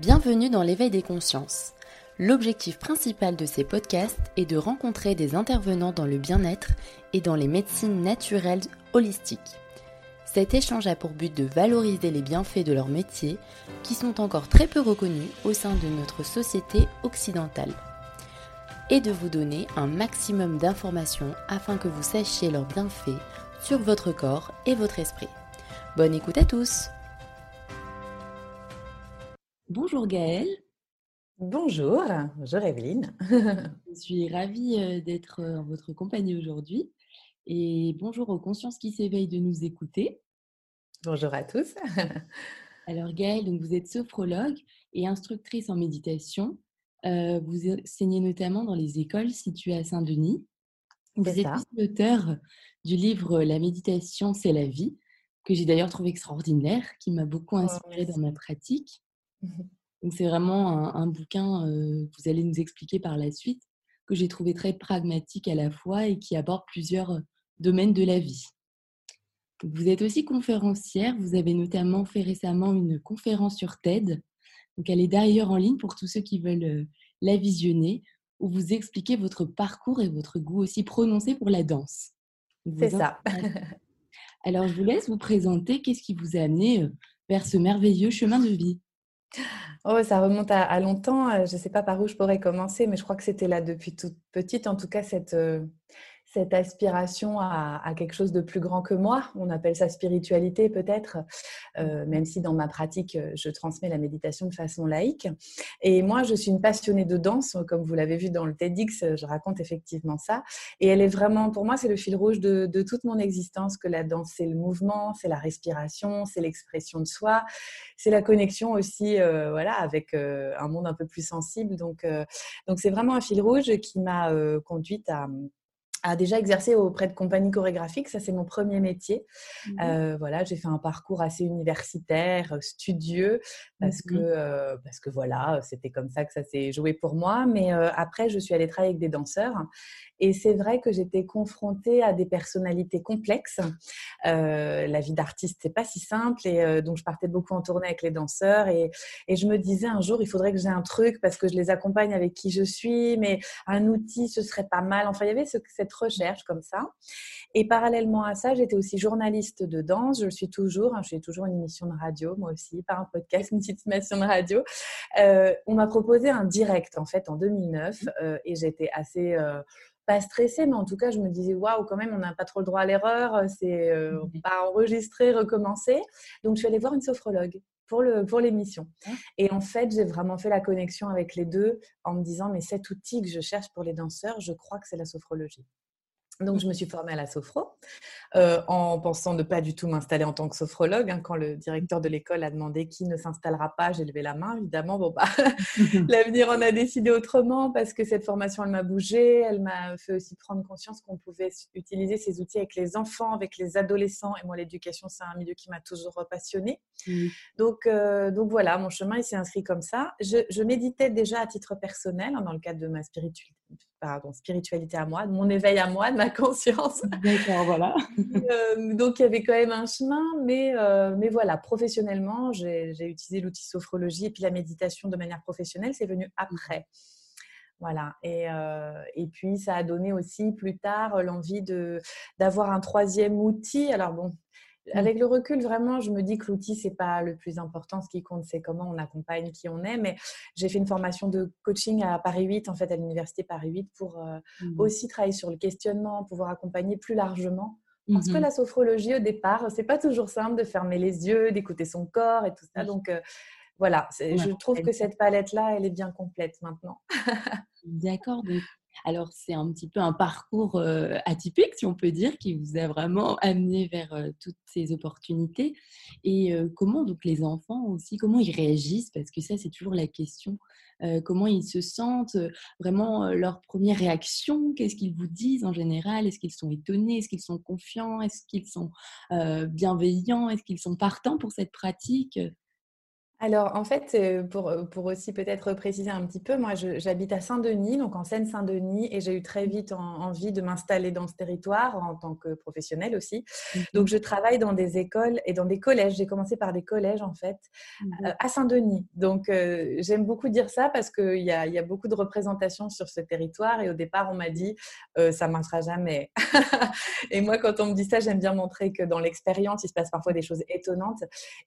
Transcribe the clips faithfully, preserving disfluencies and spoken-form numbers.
Bienvenue dans l'éveil des consciences. L'objectif principal de ces podcasts est de rencontrer des intervenants dans le bien-être et dans les médecines naturelles holistiques. Cet échange a pour but de valoriser les bienfaits de leur métier, qui sont encore très peu reconnus au sein de notre société occidentale, et de vous donner un maximum d'informations afin que vous sachiez leurs bienfaits sur votre corps et votre esprit. Bonne écoute à tous! Bonjour Gaëlle. Bonjour, bonjour Evelyne. Je suis ravie d'être en votre compagnie aujourd'hui et bonjour aux consciences qui s'éveillent de nous écouter. Bonjour à tous. Alors Gaëlle, donc vous êtes sophrologue et instructrice en méditation. Euh, vous enseignez notamment dans les écoles situées à Saint-Denis. Vous êtes aussi l'auteur du livre La méditation, c'est la vie, que j'ai d'ailleurs trouvé extraordinaire, qui m'a beaucoup inspirée oh, dans ma pratique. Donc c'est vraiment un, un bouquin euh, que vous allez nous expliquer par la suite, que j'ai trouvé très pragmatique à la fois et qui aborde plusieurs domaines de la vie. Donc vous êtes aussi conférencière, vous avez notamment fait récemment une conférence sur TED, donc elle est d'ailleurs en ligne pour tous ceux qui veulent euh, la visionner, où vous expliquez votre parcours et votre goût aussi prononcé pour la danse. Vous c'est vous ça. Alors je vous laisse vous présenter, qu'est-ce qui vous a amené euh, vers ce merveilleux chemin de vie? Oh, ça remonte à, à longtemps, je ne sais pas par où je pourrais commencer, mais je crois que c'était là depuis toute petite, en tout cas cette, euh, cette aspiration à, à quelque chose de plus grand que moi, on appelle ça spiritualité peut-être, euh, même si dans ma pratique je transmets la méditation de façon laïque. Et moi je suis une passionnée de danse, comme vous l'avez vu dans le TEDx, je raconte effectivement ça, et elle est vraiment, pour moi c'est le fil rouge de, de toute mon existence, que la danse c'est le mouvement, c'est la respiration, c'est l'expression de soi, c'est la connexion aussi euh, voilà, avec euh, un monde un peu plus sensible, donc, euh, donc c'est vraiment un fil rouge qui m'a euh, conduite à a déjà exercé auprès de compagnies chorégraphiques, ça c'est mon premier métier. Mmh. Euh, voilà, j'ai fait un parcours assez universitaire, studieux, parce mmh. que euh, parce que voilà, c'était comme ça que ça s'est joué pour moi. Mais euh, après, je suis allée travailler avec des danseurs, et c'est vrai que j'étais confrontée à des personnalités complexes. Euh, la vie d'artiste, c'est pas si simple, et euh, donc je partais beaucoup en tournée avec les danseurs, et et je me disais un jour, il faudrait que j'ai un truc parce que je les accompagne avec qui je suis, mais un outil, ce serait pas mal. Enfin, il y avait ce, cette recherche comme ça, et parallèlement à ça j'étais aussi journaliste de danse, je le suis toujours, hein, je fais toujours une émission de radio moi aussi, pas un podcast, une petite émission de radio. Euh, on m'a proposé un direct en fait en deux mille neuf euh, et j'étais assez euh, pas stressée, mais en tout cas je me disais waouh, quand même on n'a pas trop le droit à l'erreur, c'est euh, on va enregistrer, recommencer, donc je suis allée voir une sophrologue pour le, pour l'émission. Et en fait, j'ai vraiment fait la connexion avec les deux en me disant, mais cet outil que je cherche pour les danseurs, je crois que c'est la sophrologie. Donc, je me suis formée à la sophro euh, en pensant ne pas du tout m'installer en tant que sophrologue. Hein, quand le directeur de l'école a demandé qui ne s'installera pas, j'ai levé la main, évidemment. Bon, bah, l'avenir en a décidé autrement parce que cette formation, elle m'a bougée. Elle m'a fait aussi prendre conscience qu'on pouvait utiliser ces outils avec les enfants, avec les adolescents. Et moi, l'éducation, c'est un milieu qui m'a toujours passionnée. Mmh. Donc, euh, donc, voilà, mon chemin, il s'est inscrit comme ça. Je, je méditais déjà à titre personnel hein, dans le cadre de ma spiritualité. Pardon, spiritualité à moi, de mon éveil à moi, de ma conscience. D'accord, voilà. euh, donc, il y avait quand même un chemin, mais, euh, mais voilà, professionnellement, j'ai, j'ai utilisé l'outil sophrologie et puis la méditation de manière professionnelle, c'est venu après. Voilà, et, euh, et puis ça a donné aussi plus tard l'envie de, d'avoir un troisième outil. Alors bon, avec le recul, vraiment, je me dis que l'outil, ce n'est pas le plus important. Ce qui compte, c'est comment on accompagne qui on est. Mais j'ai fait une formation de coaching à Paris huit, en fait, à l'université Paris huit, pour euh, mmh. aussi travailler sur le questionnement, pouvoir accompagner plus largement. Parce mmh. que la sophrologie, au départ, ce n'est pas toujours simple de fermer les yeux, d'écouter son corps et tout ça. Mmh. Donc, euh, voilà, ouais, je trouve que cette palette-là, elle est bien complète maintenant. D'accord, donc. Alors, c'est un petit peu un parcours euh, atypique, si on peut dire, qui vous a vraiment amené vers euh, toutes ces opportunités. Et euh, comment, donc, les enfants aussi, comment ils réagissent? Parce que ça, c'est toujours la question. Euh, comment ils se sentent? euh, Vraiment, euh, leur première réaction, qu'est-ce qu'ils vous disent en général? Est-ce qu'ils sont étonnés? Est-ce qu'ils sont confiants? Est-ce qu'ils sont euh, bienveillants? Est-ce qu'ils sont partants pour cette pratique? Alors, en fait, pour, pour aussi peut-être préciser un petit peu, moi, je, j'habite à Saint-Denis, donc en Seine-Saint-Denis, et j'ai eu très vite en, envie de m'installer dans ce territoire en tant que professionnelle aussi. Mm-hmm. Donc, je travaille dans des écoles et dans des collèges. J'ai commencé par des collèges, en fait, mm-hmm. euh, à Saint-Denis. Donc, euh, j'aime beaucoup dire ça parce qu'il y a, y a beaucoup de représentations sur ce territoire. Et au départ, on m'a dit euh, « ça ne marchera jamais ». Et moi, quand on me dit ça, j'aime bien montrer que dans l'expérience, il se passe parfois des choses étonnantes.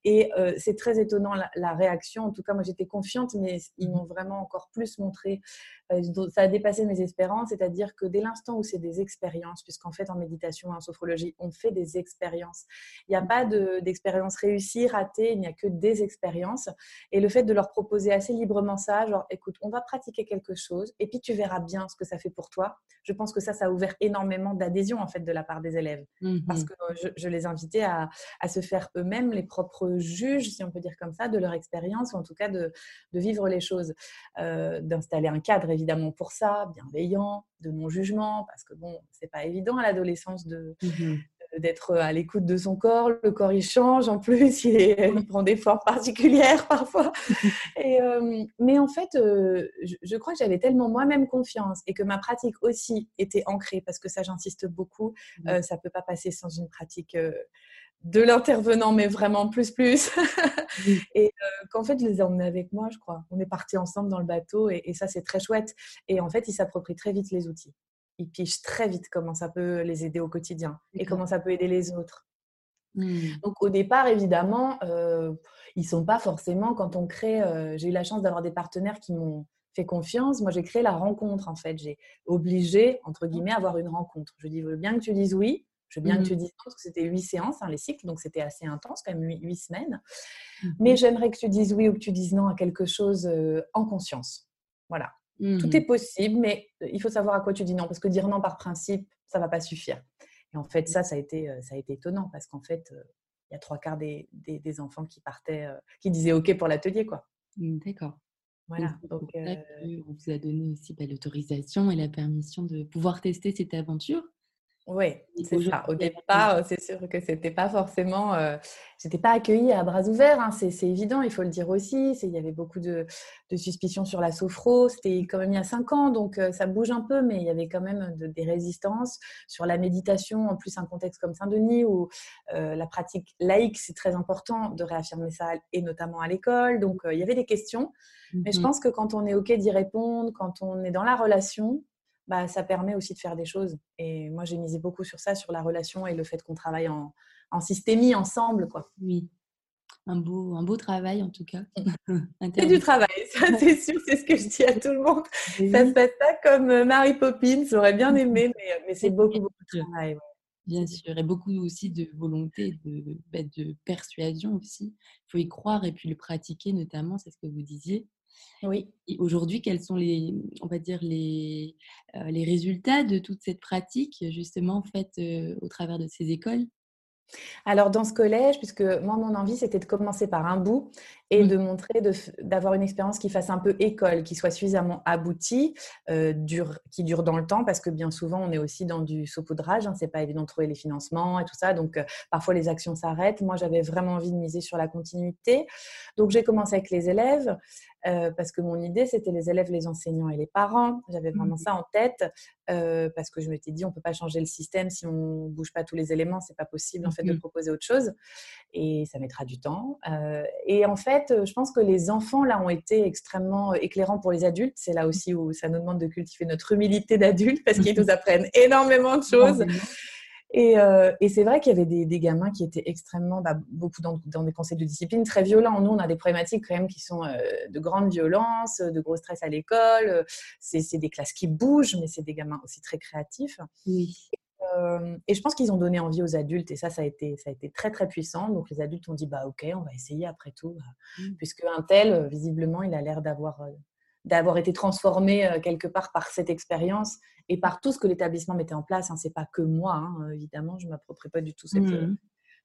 Et euh, c'est très étonnant, là, la réaction, en tout cas moi j'étais confiante, mais ils m'ont vraiment encore plus montré, ça a dépassé mes espérances, c'est-à-dire que dès l'instant où c'est des expériences, puisqu'en fait en méditation, en sophrologie, on fait des expériences, il n'y a pas de, d'expérience réussie, ratée, il n'y a que des expériences, et le fait de leur proposer assez librement ça, genre écoute, on va pratiquer quelque chose et puis tu verras bien ce que ça fait pour toi, je pense que ça, ça a ouvert énormément d'adhésion en fait de la part des élèves, mm-hmm. parce que je, je les invitais à, à se faire eux-mêmes les propres juges, si on peut dire comme ça, de leur expérience, ou en tout cas de, de vivre les choses, euh, d'installer un cadre évidemment pour ça, bienveillant, de non-jugement, parce que bon, c'est pas évident à l'adolescence de, mm-hmm. de, d'être à l'écoute de son corps, le corps il change en plus, il, est, il prend des formes particulières parfois, et, euh, mais en fait euh, je, je crois que j'avais tellement moi-même confiance et que ma pratique aussi était ancrée, parce que ça j'insiste beaucoup, mm-hmm. euh, ça peut pas passer sans une pratique euh, de l'intervenant, mais vraiment plus plus et euh, qu'en fait je les ai emmenés avec moi, je crois, on est partis ensemble dans le bateau, et, et ça c'est très chouette, et en fait ils s'approprient très vite les outils, ils pigent très vite comment ça peut les aider au quotidien et comment ça peut aider les autres. Mmh. Donc au départ évidemment euh, ils sont pas forcément, quand on crée, euh, j'ai eu la chance d'avoir des partenaires qui m'ont fait confiance, moi j'ai créé la rencontre en fait, j'ai obligé entre guillemets à avoir une rencontre, je dis je veux bien que tu dises oui. Je veux bien mmh. que tu dises non, parce que c'était huit séances, hein, les cycles, donc c'était assez intense, quand même huit semaines. Mmh. Mais j'aimerais que tu dises oui ou que tu dises non à quelque chose euh, en conscience. Voilà. Mmh. Tout est possible, mais il faut savoir à quoi tu dis non, parce que dire non par principe, ça ne va pas suffire. Et en fait, ça, ça a été, ça a été étonnant, parce qu'en fait, il euh, y a trois quarts des, des, des enfants qui partaient, euh, qui disaient OK pour l'atelier, quoi. Mmh, d'accord. Voilà. Donc, donc, euh... on vous a donné aussi bah, l'autorisation et la permission de pouvoir tester cette aventure. Oui, c'est ça. Au départ, c'est sûr que c'était pas forcément, euh, j'étais pas accueillie à bras ouverts, hein, c'est, c'est évident, il faut le dire aussi. C'est, il y avait beaucoup de, de suspicions sur la sophro, c'était quand même il y a cinq ans, donc euh, ça bouge un peu, mais il y avait quand même de, des résistances sur la méditation. En plus, un contexte comme Saint-Denis où euh, la pratique laïque, c'est très important de réaffirmer ça, et notamment à l'école. Donc, euh, il y avait des questions, mm-hmm. mais je pense que quand on est OK d'y répondre, quand on est dans la relation, bah, ça permet aussi de faire des choses. Et moi, j'ai misé beaucoup sur ça, sur la relation et le fait qu'on travaille en, en systémie ensemble, quoi. Oui, un beau, un beau travail en tout cas. C'est du travail, ça c'est sûr, c'est ce que je dis à tout le monde. Oui. Ça se passe pas comme Mary Poppins, j'aurais bien aimé, mais, mais c'est beaucoup, beaucoup de travail. Ouais. Bien sûr, et beaucoup aussi de volonté, de, de persuasion aussi. Il faut y croire et puis le pratiquer notamment, c'est ce que vous disiez. Oui. Et aujourd'hui, quels sont les, on va dire les, euh, les résultats de toute cette pratique justement faite euh, au travers de ces écoles? Alors dans ce collège, puisque moi mon envie c'était de commencer par un bout et mmh. de montrer, de, d'avoir une expérience qui fasse un peu école, qui soit suffisamment aboutie, euh, dure, qui dure dans le temps, parce que bien souvent on est aussi dans du saupoudrage, hein, c'est pas évident de trouver les financements et tout ça, donc euh, parfois les actions s'arrêtent. Moi j'avais vraiment envie de miser sur la continuité, donc j'ai commencé avec les élèves. Euh, parce que mon idée, c'était les élèves, les enseignants et les parents. J'avais vraiment mmh. ça en tête euh, parce que je m'étais dit, on ne peut pas changer le système si on ne bouge pas tous les éléments. Ce n'est pas possible en fait, mmh. de proposer autre chose et ça mettra du temps. Euh, et en fait, je pense que les enfants là, ont été extrêmement éclairants pour les adultes. C'est là aussi où ça nous demande de cultiver notre humilité d'adulte parce qu'ils nous apprennent énormément de choses. Mmh. Et, euh, et c'est vrai qu'il y avait des, des gamins qui étaient extrêmement, bah, beaucoup dans, dans des concepts de discipline très violents. Nous, on a des problématiques quand même qui sont euh, de grande violence, de gros stress à l'école. C'est, c'est des classes qui bougent, mais c'est des gamins aussi très créatifs. Oui. Euh, et je pense qu'ils ont donné envie aux adultes et ça, ça a été, ça a été très très puissant. Donc les adultes ont dit, bah ok, on va essayer après tout. Mmh. Puisque un tel, visiblement, il a l'air d'avoir... Euh, d'avoir été transformé quelque part par cette expérience et par tout ce que l'établissement mettait en place. Ce n'est pas que moi, hein, évidemment, je ne m'approprie pas du tout cette, mmh.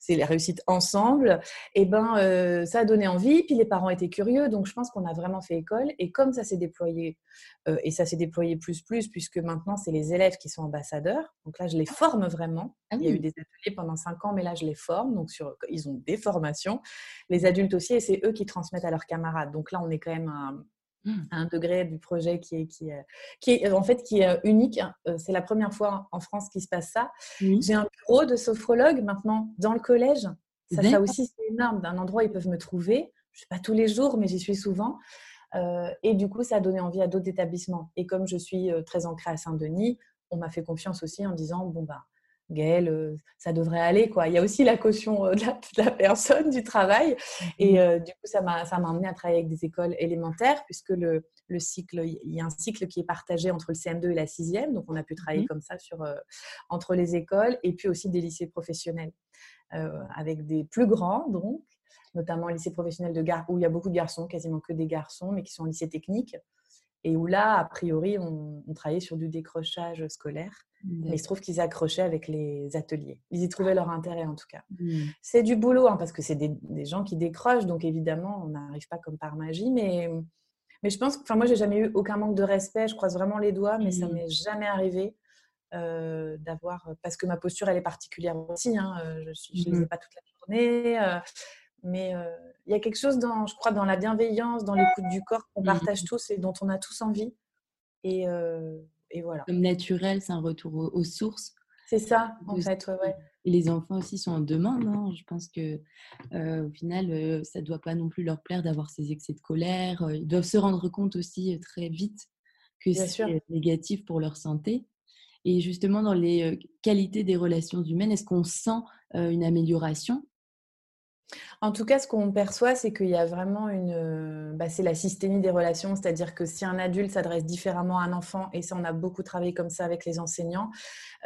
c'est les réussites ensemble, et ben euh, ça a donné envie, puis les parents étaient curieux, donc je pense qu'on a vraiment fait école, et comme ça s'est déployé, euh, et ça s'est déployé plus plus, puisque maintenant c'est les élèves qui sont ambassadeurs, donc là je les forme vraiment, ah oui. Il y a eu des ateliers pendant cinq ans, mais là je les forme, donc sur, ils ont des formations, les adultes aussi, et c'est eux qui transmettent à leurs camarades, donc là on est quand même un... à un degré du projet qui est, qui, est, qui est en fait qui est unique. C'est la première fois en France qu'il se passe ça. Mmh. J'ai un bureau de sophrologue maintenant dans le collège. Ça, ça aussi, c'est énorme. D'un endroit, ils peuvent me trouver. Je ne suis pas tous les jours, mais j'y suis souvent. Euh, et du coup, ça a donné envie à d'autres établissements. Et comme je suis très ancrée à Saint-Denis, on m'a fait confiance aussi en disant « bon bah, Gaëlle, ça devrait aller. » quoi. Il y a aussi la caution de la, de la personne, du travail. Et euh, du coup, ça m'a, ça m'a amené à travailler avec des écoles élémentaires, puisque le, le cycle, il y a un cycle qui est partagé entre le C M deux et la sixième. Donc, on a pu travailler mmh. comme ça sur, euh, entre les écoles et puis aussi des lycées professionnels euh, avec des plus grands, donc, notamment un lycée professionnel de gar- où il y a beaucoup de garçons, quasiment que des garçons, mais qui sont en lycée technique. Et où là, a priori, on, on travaillait sur du décrochage scolaire. Mmh. Mais il se trouve qu'ils accrochaient avec les ateliers. Ils y trouvaient leur intérêt, en tout cas. Mmh. C'est du boulot, hein, parce que c'est des, des gens qui décrochent. Donc, évidemment, on n'arrive pas comme par magie. Mais, mais je pense... Enfin, moi, j'ai jamais eu aucun manque de respect. Je croise vraiment les doigts, mais mmh. ça m'est jamais arrivé euh, d'avoir... Parce que ma posture, elle est particulière aussi. Hein, je ne les ai pas toute la journée. Euh, mais il euh, y a quelque chose, dans, je crois, dans la bienveillance, dans l'écoute du corps qu'on partage mmh. tous et dont on a tous envie. Et... Euh, Et voilà. Comme naturel, c'est un retour aux, aux sources. C'est ça, en de... fait. Ouais, ouais. Et les enfants aussi sont en demande. Hein. Je pense que, euh, au final, euh, ça ne doit pas non plus leur plaire d'avoir ces excès de colère. Ils doivent se rendre compte aussi euh, très vite que Bien c'est sûr. Négatif pour leur santé. Et justement, dans les euh, qualités des relations humaines, est-ce qu'on sent euh, une amélioration ? En tout cas, ce qu'on perçoit, c'est qu'il y a vraiment une... Bah, c'est la systémie des relations, c'est-à-dire que si un adulte s'adresse différemment à un enfant, et ça, on a beaucoup travaillé comme ça avec les enseignants,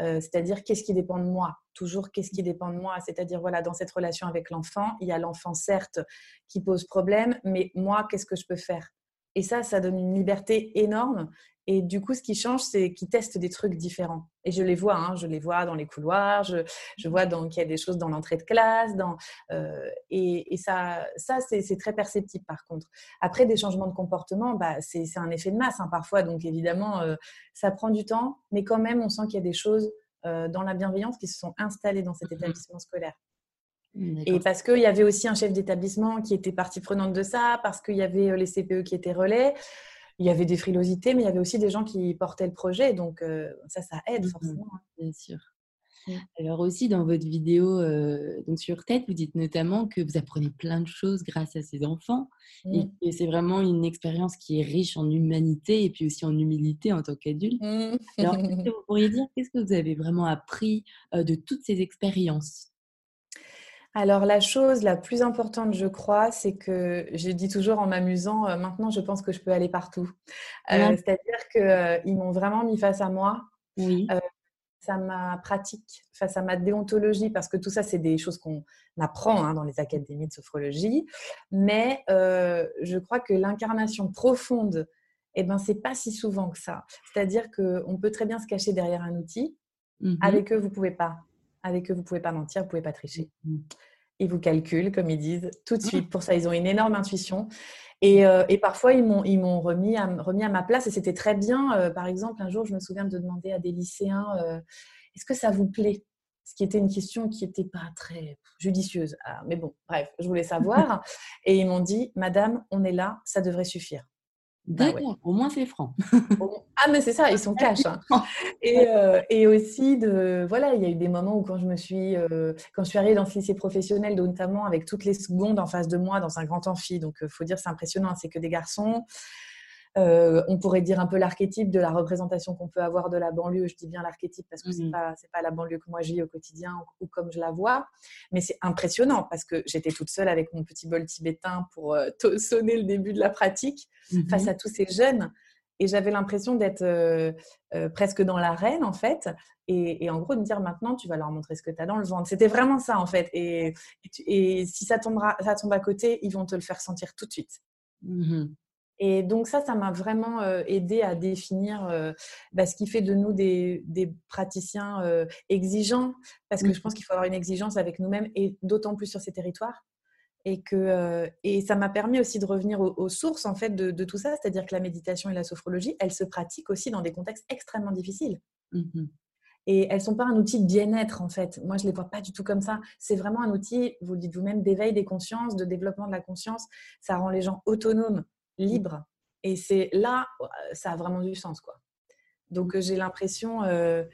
euh, c'est-à-dire qu'est-ce qui dépend de moi ? Toujours qu'est-ce qui dépend de moi ? C'est-à-dire, voilà, dans cette relation avec l'enfant, il y a l'enfant, certes, qui pose problème, mais moi, qu'est-ce que je peux faire ? Et ça, ça donne une liberté énorme. Et du coup, ce qui change, c'est qu'ils testent des trucs différents. Et je les vois, hein, je les vois dans les couloirs, je, je vois dans, qu'il y a des choses dans l'entrée de classe. Dans, euh, et, et ça, ça c'est, c'est très perceptible, par contre. Après, des changements de comportement, bah, c'est, c'est un effet de masse, hein, parfois. Donc, évidemment, euh, ça prend du temps. Mais quand même, on sent qu'il y a des choses euh, dans la bienveillance qui se sont installées dans cet établissement scolaire. Et parce qu'il y avait aussi un chef d'établissement qui était partie prenante de ça, parce qu'il y avait les C P E qui étaient relais, il y avait des frilosités, mais il y avait aussi des gens qui portaient le projet, donc euh, ça, ça aide forcément. Hein. Bien sûr. Oui. Alors aussi, dans votre vidéo euh, donc sur TED, vous dites notamment que vous apprenez plein de choses grâce à ces enfants, oui. et que c'est vraiment une expérience qui est riche en humanité et puis aussi en humilité en tant qu'adulte. Oui. Alors, qu'est-ce que vous pourriez dire, qu'est-ce que vous avez vraiment appris euh, de toutes ces expériences ? Alors, la chose la plus importante, je crois, c'est que, je dis toujours en m'amusant, euh, maintenant, je pense que je peux aller partout. Euh, mmh. C'est-à-dire qu'ils euh, m'ont vraiment mis face à moi, oui. euh, face à ma pratique, face à ma déontologie, parce que tout ça, c'est des choses qu'on apprend hein, dans les académies de sophrologie. Mais euh, je crois que l'incarnation profonde, eh ben, c'est pas si souvent que ça. C'est-à-dire qu'on peut très bien se cacher derrière un outil. Mmh. Avec eux, vous pouvez pas. Avec eux, vous ne pouvez pas mentir, vous ne pouvez pas tricher. Ils vous calculent, comme ils disent, tout de suite. Pour ça, ils ont une énorme intuition. Et, euh, et parfois, ils m'ont, ils m'ont remis, à, remis à ma place. Et c'était très bien. Euh, par exemple, un jour, je me souviens de demander à des lycéens euh, « Est-ce que ça vous plaît ?» Ce qui était une question qui n'était pas très judicieuse. Ah, mais bon, bref, je voulais savoir. Et ils m'ont dit « Madame, on est là, ça devrait suffire. » D'accord, bah ouais. Au moins c'est franc. Ah mais c'est ça, ils sont cash. Hein. Et, euh, et aussi, de, voilà, il y a eu des moments où quand je me suis, euh, quand je suis arrivée dans ce lycée professionnel, notamment avec toutes les secondes en face de moi dans un grand amphi, donc il faut dire c'est impressionnant, c'est que des garçons. Euh, on pourrait dire un peu l'archétype de la représentation qu'on peut avoir de la banlieue. Je dis bien l'archétype parce que mmh. c'est pas, c'est pas la banlieue que moi je vis au quotidien ou, ou comme je la vois. Mais c'est impressionnant parce que j'étais toute seule avec mon petit bol tibétain pour euh, t- sonner le début de la pratique mmh. face à tous ces jeunes. Et j'avais l'impression d'être euh, euh, presque dans l'arène, en fait. Et, et en gros, de me dire, maintenant, tu vas leur montrer ce que tu as dans le ventre. C'était vraiment ça, en fait. Et, et, tu, et si ça, tombera, ça tombe à côté, ils vont te le faire sentir tout de suite. Mmh. Et donc ça, ça m'a vraiment aidée à définir euh, bah, ce qui fait de nous des, des praticiens euh, exigeants, parce que je pense qu'il faut avoir une exigence avec nous-mêmes, et d'autant plus sur ces territoires. Et, que, euh, et ça m'a permis aussi de revenir aux, aux sources en fait, de, de tout ça, c'est-à-dire que la méditation et la sophrologie, elles se pratiquent aussi dans des contextes extrêmement difficiles. Mm-hmm. Et elles ne sont pas un outil de bien-être, en fait. Moi, je ne les vois pas du tout comme ça. C'est vraiment un outil, vous le dites vous-même, d'éveil des consciences, de développement de la conscience. Ça rend les gens autonomes, libres. Et c'est là, ça a vraiment du sens, quoi. Donc, j'ai l'impression, euh,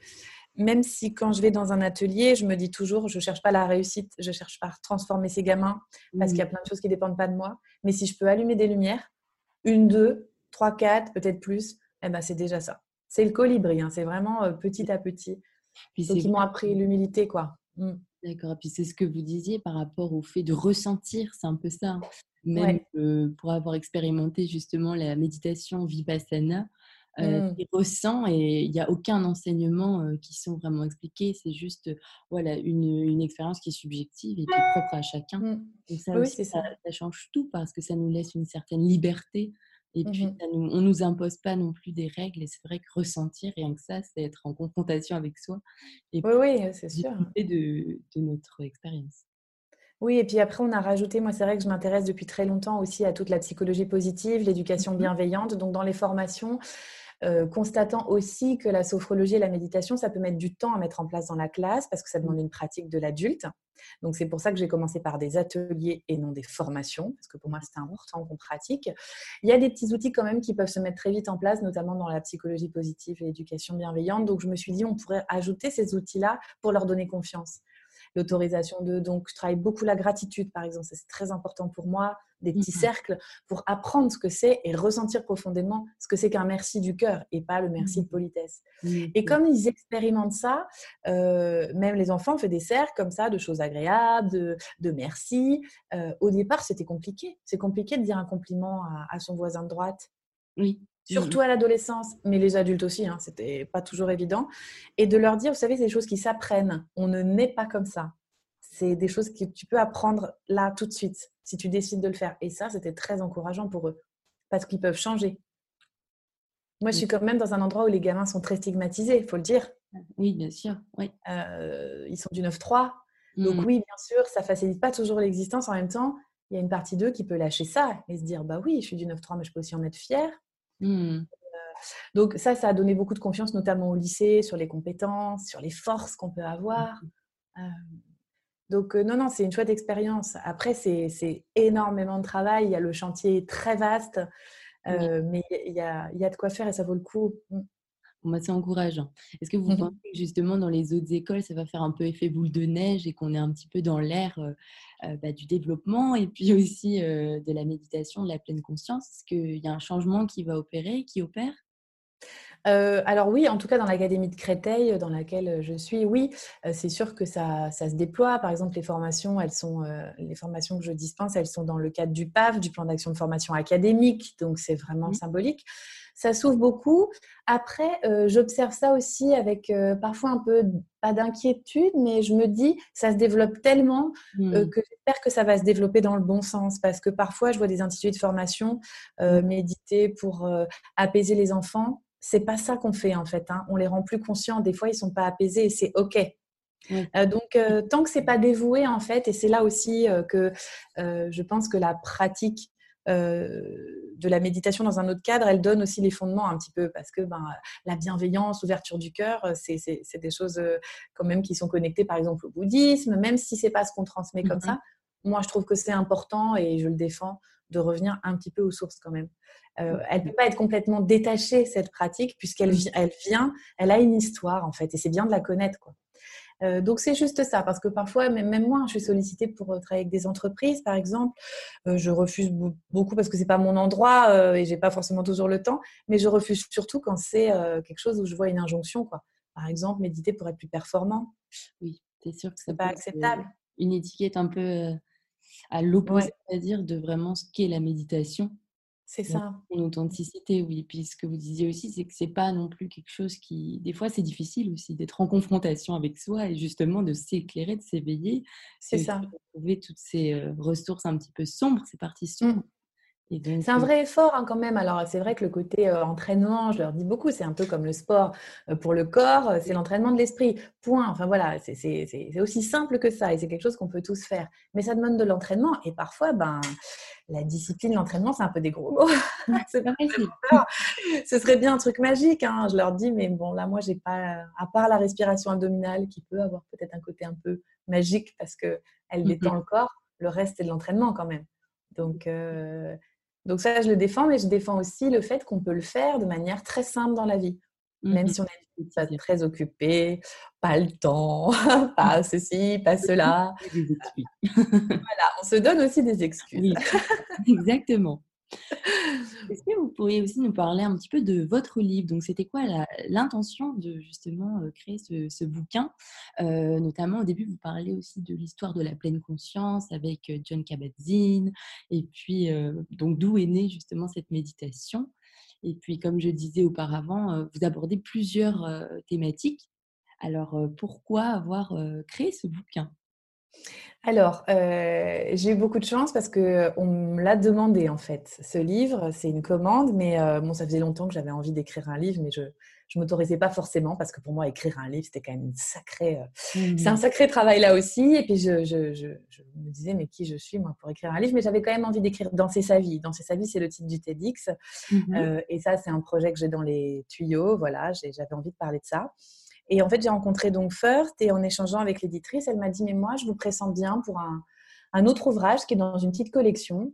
même si quand je vais dans un atelier, je me dis toujours, je ne cherche pas la réussite, je ne cherche pas à transformer ces gamins, parce mmh. qu'il y a plein de choses qui ne dépendent pas de moi. Mais si je peux allumer des lumières, une, deux, trois, quatre, peut-être plus, eh ben, c'est déjà ça. C'est le colibri, hein. C'est vraiment euh, petit à petit. Puis donc, ils m'ont appris l'humilité, quoi. Mm. D'accord. Et puis, c'est ce que vous disiez par rapport au fait de ressentir. C'est un peu ça. Hein. Même ouais. euh, pour avoir expérimenté, justement, la méditation Vipassana, euh, mm. tu ressens et il n'y a aucun enseignement euh, qui sont vraiment expliqués. C'est juste euh, voilà, une, une expérience qui est subjective et qui est propre à chacun. Mm. Et ça, oui, aussi, c'est ça. Ça, ça change tout parce que ça nous laisse une certaine liberté. Et puis, mmh. ça nous, on ne nous impose pas non plus des règles. Et c'est vrai que ressentir, rien que ça, c'est être en confrontation avec soi. Et oui, oui, c'est sûr. Et de, de notre expérience. Oui, et puis après, on a rajouté, moi, c'est vrai que je m'intéresse depuis très longtemps aussi à toute la psychologie positive, l'éducation mmh. bienveillante. Donc, dans les formations, euh, constatant aussi que la sophrologie et la méditation, ça peut mettre du temps à mettre en place dans la classe parce que ça demande une pratique de l'adulte. Donc, c'est pour ça que j'ai commencé par des ateliers et non des formations, parce que pour moi, c'est important qu'on pratique. Il y a des petits outils quand même qui peuvent se mettre très vite en place, notamment dans la psychologie positive et l'éducation bienveillante. Donc, je me suis dit, on pourrait ajouter ces outils-là pour leur donner confiance. L'autorisation de... Donc, je travaille beaucoup la gratitude, par exemple. Ça, c'est très important pour moi, des petits mm-hmm. cercles pour apprendre ce que c'est et ressentir profondément ce que c'est qu'un merci du cœur et pas le merci de politesse. Mm-hmm. Et comme ils expérimentent ça, euh, même les enfants font des cercles comme ça, de choses agréables, de, de merci. Euh, au départ, c'était compliqué. C'est compliqué de dire un compliment à, à son voisin de droite. Oui. Surtout à l'adolescence, mais les adultes aussi, hein, c'était pas toujours évident. Et de leur dire, vous savez, c'est des choses qui s'apprennent. On ne naît pas comme ça. C'est des choses que tu peux apprendre là, tout de suite, si tu décides de le faire. Et ça, c'était très encourageant pour eux, parce qu'ils peuvent changer. Moi, je suis quand même dans un endroit où les gamins sont très stigmatisés, il faut le dire. Oui, bien sûr. Oui. Euh, ils sont du neuf trois. Mmh. Donc oui, bien sûr, ça ne facilite pas toujours l'existence. En même temps, il y a une partie d'eux qui peut lâcher ça et se dire, bah oui, je suis du neuf trois, mais je peux aussi en être fière. Mmh. Donc ça, ça a donné beaucoup de confiance, notamment au lycée, sur les compétences, sur les forces qu'on peut avoir. Mmh. Euh, donc euh, non, non, c'est une chouette expérience. Après, c'est, c'est énormément de travail. Il y a le chantier très vaste, euh, mmh. mais il y a, il y a de quoi faire et ça vaut le coup. Mmh. Bon, c'est encourageant. Est-ce que vous pensez que justement dans les autres écoles, ça va faire un peu effet boule de neige et qu'on est un petit peu dans l'ère euh, bah, du développement et puis aussi euh, de la méditation, de la pleine conscience? Est-ce qu'il y a un changement qui va opérer, qui opère ? Euh, alors oui, en tout cas dans l'académie de Créteil dans laquelle je suis, oui, c'est sûr que ça, ça se déploie. Par exemple, les formations, elles sont, euh, les formations que je dispense, elles sont dans le cadre du P A F, du plan d'action de formation académique, donc c'est vraiment mmh. symbolique. Ça s'ouvre beaucoup. Après, euh, j'observe ça aussi avec euh, parfois un peu, pas d'inquiétude, mais je me dis, ça se développe tellement mmh. euh, que j'espère que ça va se développer dans le bon sens. Parce que parfois, je vois des instituts de formation euh, mmh. méditer pour euh, apaiser les enfants. C'est pas ça qu'on fait en fait, hein. On les rend plus conscients. Des fois, ils sont pas apaisés et c'est OK. Mmh. Euh, donc, euh, tant que c'est pas dévoué en fait, et c'est là aussi euh, que euh, je pense que la pratique euh, de la méditation dans un autre cadre, elle donne aussi les fondements un petit peu parce que ben, la bienveillance, l'ouverture du cœur, c'est, c'est, c'est des choses euh, quand même qui sont connectées par exemple au bouddhisme, même si c'est pas ce qu'on transmet mmh. comme ça. Moi, je trouve que c'est important et je le défends de revenir un petit peu aux sources quand même. Euh, elle ne peut pas être complètement détachée, cette pratique, puisqu'elle elle vient, elle a une histoire en fait, et c'est bien de la connaître, quoi. Euh, donc, c'est juste ça, parce que parfois, même moi, je suis sollicitée pour travailler avec des entreprises, par exemple. Euh, je refuse beaucoup parce que ce n'est pas mon endroit euh, et je n'ai pas forcément toujours le temps, mais je refuse surtout quand c'est euh, quelque chose où je vois une injonction, quoi. Par exemple, méditer pour être plus performant. Oui, c'est sûr que ce n'est pas acceptable. Une étiquette un peu à l'opposé, ouais. c'est-à-dire de vraiment ce qu'est la méditation. C'est ça. Une authenticité, oui. Et puis, ce que vous disiez aussi, c'est que ce n'est pas non plus quelque chose qui… Des fois, c'est difficile aussi d'être en confrontation avec soi et justement de s'éclairer, de s'éveiller. C'est de ça. De trouver toutes ces ressources un petit peu sombres, ces parties sombres, C'est un vrai effort hein, quand même. Alors, c'est vrai que le côté euh, entraînement, je leur dis beaucoup, c'est un peu comme le sport euh, pour le corps, c'est l'entraînement de l'esprit. Point. Enfin, voilà, c'est, c'est, c'est, c'est aussi simple que ça et c'est quelque chose qu'on peut tous faire. Mais ça demande de l'entraînement et parfois, ben, la discipline, l'entraînement, c'est un peu des gros mots. C'est pas peur. Ce serait bien un truc magique. Hein, je leur dis, mais bon, là, moi, j'ai pas, à part la respiration abdominale qui peut avoir peut-être un côté un peu magique parce qu'elle mm-hmm. détend le corps, le reste, c'est de l'entraînement quand même. Donc, euh, Donc ça, je le défends, mais je défends aussi le fait qu'on peut le faire de manière très simple dans la vie. Même mm-hmm. si on est très occupé, pas le temps, pas ceci, pas cela. Des excuses. Voilà, on se donne aussi des excuses. Oui, exactement. Est-ce que vous pourriez aussi nous parler un petit peu de votre livre ? Donc, c'était quoi la, l'intention de justement créer ce, ce bouquin ? euh, Notamment, au début, vous parlez aussi de l'histoire de la pleine conscience avec Jon Kabat-Zinn. Et puis, euh, donc, d'où est née justement cette méditation ? Et puis, comme je disais auparavant, vous abordez plusieurs thématiques. Alors, pourquoi avoir créé ce bouquin ? Alors, euh, j'ai eu beaucoup de chance parce qu'on me l'a demandé en fait. Ce livre, c'est une commande, mais euh, bon, ça faisait longtemps que j'avais envie d'écrire un livre, mais je ne m'autorisais pas forcément parce que pour moi, écrire un livre, c'était quand même une sacrée, euh, mmh. c'est un sacré travail là aussi. Et puis, je, je, je, je me disais, mais qui je suis moi pour écrire un livre ? Mais j'avais quand même envie d'écrire Danser sa vie. Danser sa vie, c'est le titre du TEDx. Mmh. Euh, et ça, c'est un projet que j'ai dans les tuyaux. Voilà, j'ai, j'avais envie de parler de ça. Et en fait, j'ai rencontré donc Firth et en échangeant avec l'éditrice, elle m'a dit « Mais moi, je vous pressens bien pour un, un autre ouvrage qui est dans une petite collection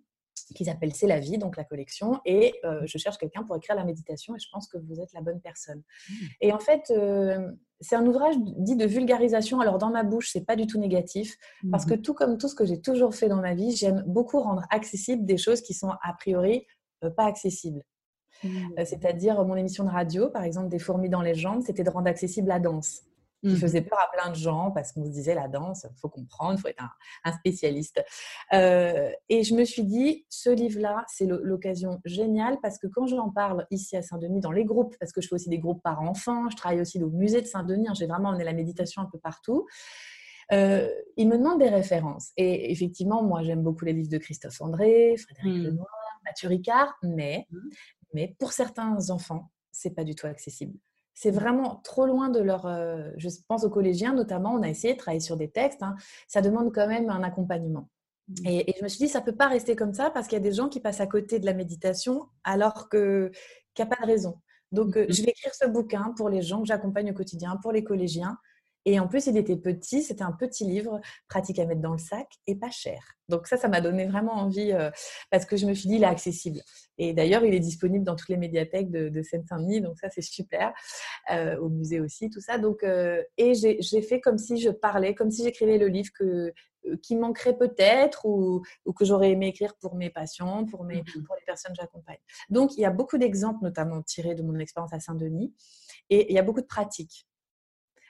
qui s'appelle « C'est la vie », donc la collection. Et euh, je cherche quelqu'un pour écrire la méditation et je pense que vous êtes la bonne personne. Mmh. » Et en fait, euh, c'est un ouvrage dit de vulgarisation. Alors, dans ma bouche, c'est pas du tout négatif parce que tout comme tout ce que j'ai toujours fait dans ma vie, j'aime beaucoup rendre accessible des choses qui sont a priori euh, pas accessibles. Mmh. C'est-à-dire mon émission de radio, par exemple, Des fourmis dans les jambes, c'était de rendre accessible la danse, qui mmh. faisait peur à plein de gens parce qu'on se disait la danse, il faut comprendre, il faut être un, un spécialiste. Euh, et je me suis dit, ce livre-là, c'est l'occasion géniale parce que quand j'en parle ici à Saint-Denis, dans les groupes, parce que je fais aussi des groupes par enfants, je travaille aussi au musée de Saint-Denis, hein, j'ai vraiment emmené la méditation un peu partout. Euh, ils me demandent des références. Et effectivement, moi, j'aime beaucoup les livres de Christophe André, Frédéric mmh. Lenoir, Mathieu Ricard, mais... Mmh. Mais pour certains enfants, c'est pas du tout accessible. C'est vraiment trop loin de leur... Euh, je pense aux collégiens, notamment, on a essayé de travailler sur des textes. Hein, ça demande quand même un accompagnement. Et, et je me suis dit, ça peut pas rester comme ça parce qu'il y a des gens qui passent à côté de la méditation alors que, qu'il n'y a pas de raison. Donc, euh, je vais écrire ce bouquin pour les gens que j'accompagne au quotidien, pour les collégiens. Et en plus, il était petit, c'était un petit livre, pratique à mettre dans le sac et pas cher. Donc ça, ça m'a donné vraiment envie euh, parce que je me suis dit, il est accessible. Et d'ailleurs, il est disponible dans toutes les médiathèques de, de Seine-Saint-Denis, donc ça, c'est super. Euh, au musée aussi, tout ça. Donc, euh, et j'ai, j'ai fait comme si je parlais, comme si j'écrivais le livre que, euh, qui manquerait peut-être ou, ou que j'aurais aimé écrire pour mes patients, pour, mes, pour les personnes que j'accompagne. Donc, il y a beaucoup d'exemples, notamment tirés de mon expérience à Saint-Denis. Et il y a beaucoup de pratiques.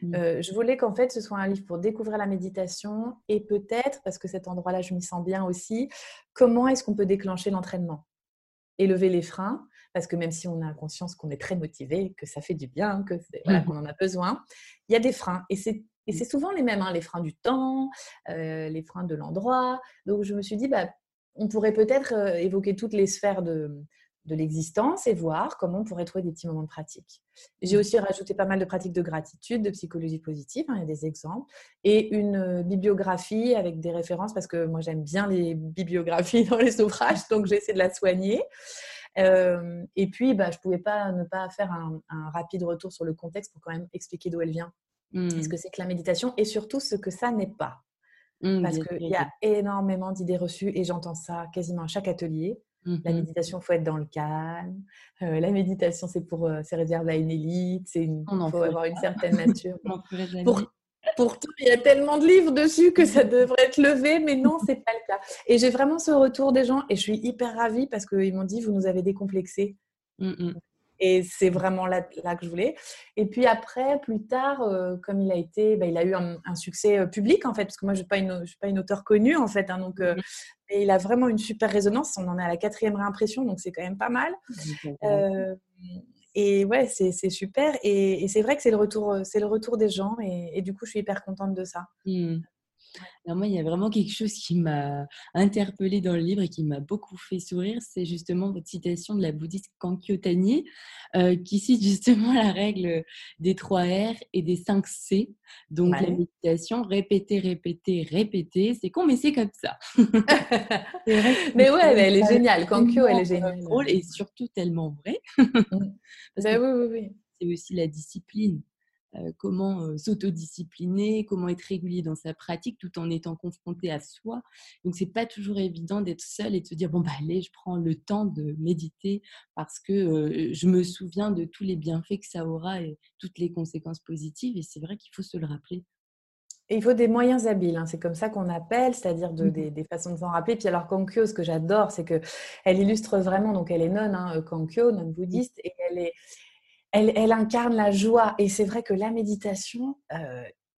Mmh. Euh, je voulais qu'en fait ce soit un livre pour découvrir la méditation et peut-être, parce que cet endroit-là je m'y sens bien aussi, comment est-ce qu'on peut déclencher l'entraînement et lever les freins, parce que même si on a conscience qu'on est très motivé, que ça fait du bien, que c'est, voilà, mmh. qu'on en a besoin, il y a des freins et c'est, et c'est souvent les mêmes, hein, les freins du temps, euh, les freins de l'endroit. Donc je me suis dit, bah, on pourrait peut-être euh, évoquer toutes les sphères de... de l'existence et voir comment on pourrait trouver des petits moments de pratique. J'ai aussi rajouté pas mal de pratiques de gratitude, de psychologie positive, hein, il y a des exemples, et une bibliographie avec des références, parce que moi j'aime bien les bibliographies dans les ouvrages, donc j'ai essayé de la soigner. Euh, et puis, bah, je ne pouvais pas ne pas faire un, un rapide retour sur le contexte pour quand même expliquer d'où elle vient, mmh. ce que c'est que la méditation, et surtout ce que ça n'est pas. Mmh, parce qu'il y a énormément d'idées reçues, et j'entends ça quasiment à chaque atelier. Mm-hmm. La méditation, il faut être dans le calme. Euh, la méditation, c'est pour euh, c'est réservé à une élite. C'est une, il faut avoir pas. Une certaine nature. pour, pourtant, il y a tellement de livres dessus que ça devrait être levé, mais non, c'est pas le cas. Et j'ai vraiment ce retour des gens et je suis hyper ravie parce qu'ils m'ont dit, vous nous avez décomplexés. Mm-hmm. Et c'est vraiment là, là que je voulais. Et puis après, plus tard, euh, comme il a été, bah, il a eu un, un succès euh, public en fait, parce que moi je ne suis pas une, je suis pas une auteure connue en fait, hein, donc, euh, et il a vraiment une super résonance. On en est à la quatrième réimpression, donc c'est quand même pas mal. Euh, et ouais, c'est, c'est super. Et, et c'est vrai que c'est le retour, c'est le retour des gens, et, et du coup, je suis hyper contente de ça. Mmh. Alors moi, il y a vraiment quelque chose qui m'a interpellée dans le livre et qui m'a beaucoup fait sourire, c'est justement votre citation de la bouddhiste Kankyo Tani, euh, qui cite justement la règle des trois R et des cinq C. Donc, ouais. La méditation, répéter, répéter, répéter, c'est con, mais c'est comme ça. C'est vrai, mais ouais, mais elle est géniale, Kankyo, elle est géniale. Drôle et surtout tellement vrai. Parce ben que oui, oui, oui. C'est aussi la discipline. Euh, comment euh, s'autodiscipliner, comment être régulier dans sa pratique tout en étant confronté à soi. Donc, c'est pas toujours évident d'être seul et de se dire « bon, bah allez, je prends le temps de méditer parce que euh, je me souviens de tous les bienfaits que ça aura et toutes les conséquences positives ». Et c'est vrai qu'il faut se le rappeler. Et il faut des moyens habiles, hein. C'est comme ça qu'on appelle, c'est-à-dire de, des, des façons de s'en rappeler. Puis alors Kankyo, ce que j'adore, c'est qu'elle illustre vraiment, donc elle est nonne, hein, Kankyo, nonne bouddhiste, et elle est... Elle, elle incarne la joie. Et c'est vrai que la méditation, euh,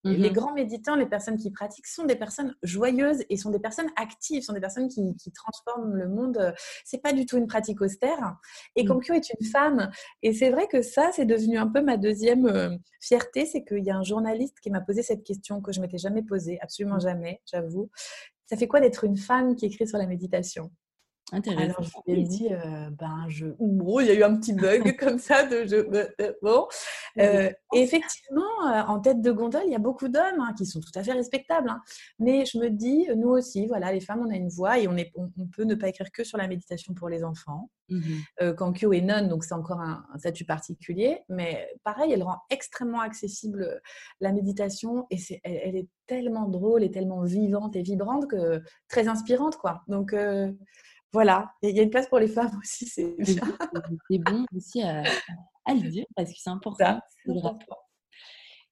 mm-hmm. les grands méditants, les personnes qui pratiquent sont des personnes joyeuses et sont des personnes actives, sont des personnes qui, qui transforment le monde. C'est pas du tout une pratique austère. Et mm-hmm. Kankyo est une femme. Et c'est vrai que ça, c'est devenu un peu ma deuxième euh, fierté. C'est qu'il y a un journaliste qui m'a posé cette question que je m'étais jamais posée, absolument mm-hmm. jamais, j'avoue. Ça fait quoi d'être une femme qui écrit sur la méditation ? Alors, je lui ai dit, euh, ben, je... oh, il y a eu un petit bug comme ça. De je... bon. euh, et effectivement, euh, en tête de gondole, il y a beaucoup d'hommes hein, qui sont tout à fait respectables. Hein. Mais je me dis, nous aussi, voilà, les femmes, on a une voix et on, est, on, on peut ne pas écrire que sur la méditation pour les enfants. Mm-hmm. Euh, Kankyo est nonne, donc c'est encore un, un statut particulier. Mais pareil, elle rend extrêmement accessible la méditation et c'est, elle, elle est tellement drôle et tellement vivante et vibrante que très inspirante, quoi. Donc... Euh, voilà, il y a une place pour les femmes aussi, c'est bien. C'est bon aussi à, à le dire parce que c'est important. Ça, c'est important.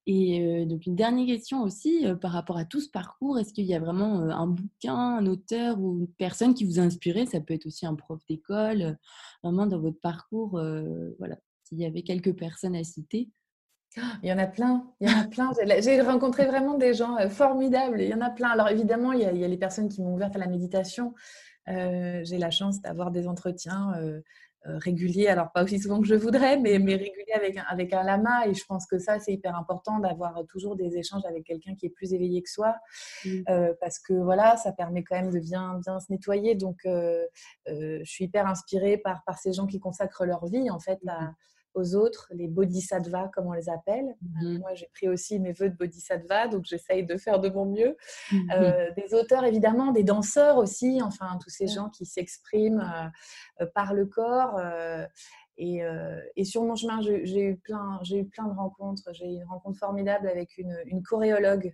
Et euh, donc, une dernière question aussi euh, par rapport à tout ce parcours. Est-ce qu'il y a vraiment euh, un bouquin, un auteur ou une personne qui vous a inspiré ? Ça peut être aussi un prof d'école, euh, vraiment dans votre parcours. Euh, voilà, s'il y avait quelques personnes à citer. Il y en a plein, il y en a plein. J'ai rencontré vraiment des gens formidables, il y en a plein. Alors évidemment, il y a, il y a les personnes qui m'ont ouverte à la méditation. Euh, j'ai la chance d'avoir des entretiens euh, réguliers, alors pas aussi souvent que je voudrais, mais, mais réguliers avec un, avec un lama. Et je pense que ça, c'est hyper important d'avoir toujours des échanges avec quelqu'un qui est plus éveillé que soi. Mmh. Euh, parce que voilà, ça permet quand même de bien, bien se nettoyer. Donc, euh, euh, je suis hyper inspirée par, par ces gens qui consacrent leur vie, en fait, à... Mmh. aux autres, les bodhisattvas comme on les appelle. Mm-hmm. Moi, j'ai pris aussi mes vœux de bodhisattva, donc j'essaye de faire de mon mieux. Mm-hmm. Euh, des auteurs, évidemment, des danseurs aussi, enfin, tous ces mm-hmm. gens qui s'expriment euh, par le corps. Euh, et, euh, et sur mon chemin, j'ai, j'ai, eu plein, j'ai eu plein de rencontres. J'ai eu une rencontre formidable avec une, une choréologue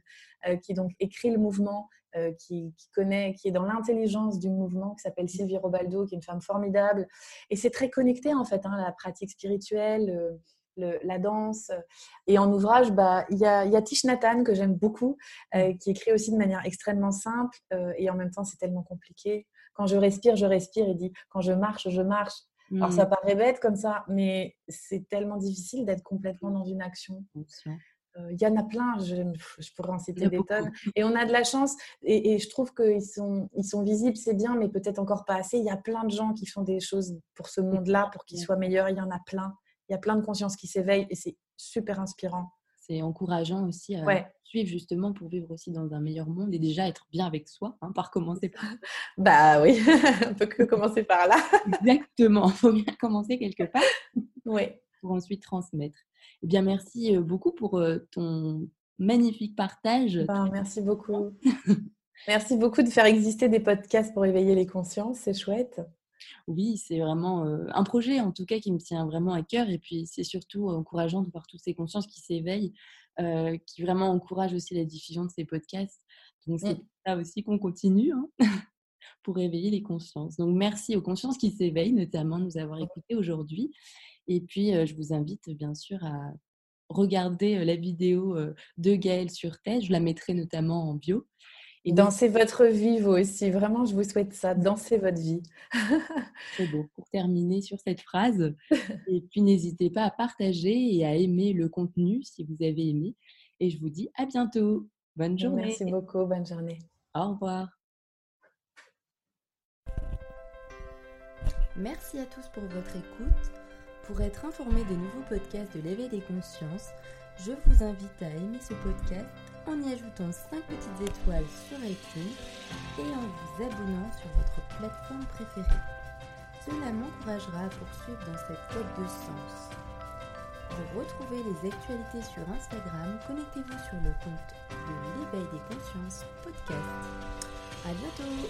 euh, qui donc écrit le mouvement, Euh, qui, qui connaît, qui est dans l'intelligence du mouvement, qui s'appelle Sylvie Robaldo, qui est une femme formidable. Et c'est très connecté, en fait, hein, la pratique spirituelle, euh, le, la danse. Et en ouvrage, bah, y a, y a Tish Nathan, que j'aime beaucoup, euh, qui écrit aussi de manière extrêmement simple. Euh, et en même temps, c'est tellement compliqué. Quand je respire, je respire. Il dit, quand je marche, je marche. Mmh. Alors, ça paraît bête comme ça, mais c'est tellement difficile d'être complètement dans une action. Okay. Il y en a plein, je, je pourrais en citer des beaucoup. tonnes. Et on a de la chance, et, et je trouve qu'ils sont, ils sont visibles, c'est bien, mais peut-être encore pas assez. Il y a plein de gens qui font des choses pour ce monde-là, pour qu'il soit meilleur. Il y en a plein. Il y a plein de consciences qui s'éveillent et c'est super inspirant. C'est encourageant aussi à ouais. suivre justement pour vivre aussi dans un meilleur monde et déjà être bien avec soi, hein, par commencer par... Bah oui, on peut que commencer par là. Exactement, il faut bien commencer quelque part oui. pour ensuite transmettre. Eh bien, merci beaucoup pour ton magnifique partage. Ben, merci beaucoup. Merci beaucoup de faire exister des podcasts pour éveiller les consciences. C'est chouette. Oui, c'est vraiment un projet, en tout cas, qui me tient vraiment à cœur. Et puis, c'est surtout encourageant de voir toutes ces consciences qui s'éveillent, euh, qui vraiment encouragent aussi la diffusion de ces podcasts. Donc, c'est mmh. ça aussi qu'on continue. Hein. Pour éveiller les consciences. Donc, merci aux consciences qui s'éveillent, notamment, de nous avoir écoutés aujourd'hui. Et puis, euh, je vous invite, bien sûr, à regarder euh, la vidéo euh, de Gaëlle sur TED. Je la mettrai notamment en bio. Et dansez donc... votre vie, vous aussi. Vraiment, je vous souhaite ça. Dansez votre vie. C'est beau. Pour terminer sur cette phrase. Et puis, n'hésitez pas à partager et à aimer le contenu, si vous avez aimé. Et je vous dis à bientôt. Bonne journée. Merci beaucoup. Bonne journée. Au revoir. Merci à tous pour votre écoute. Pour être informé des nouveaux podcasts de l'éveil des consciences, je vous invite à aimer ce podcast en y ajoutant cinq petites étoiles sur iTunes et en vous abonnant sur votre plateforme préférée. Cela m'encouragera à poursuivre dans cette quête de sens. Pour retrouver les actualités sur Instagram, connectez-vous sur le compte de l'éveil des consciences podcast. À bientôt!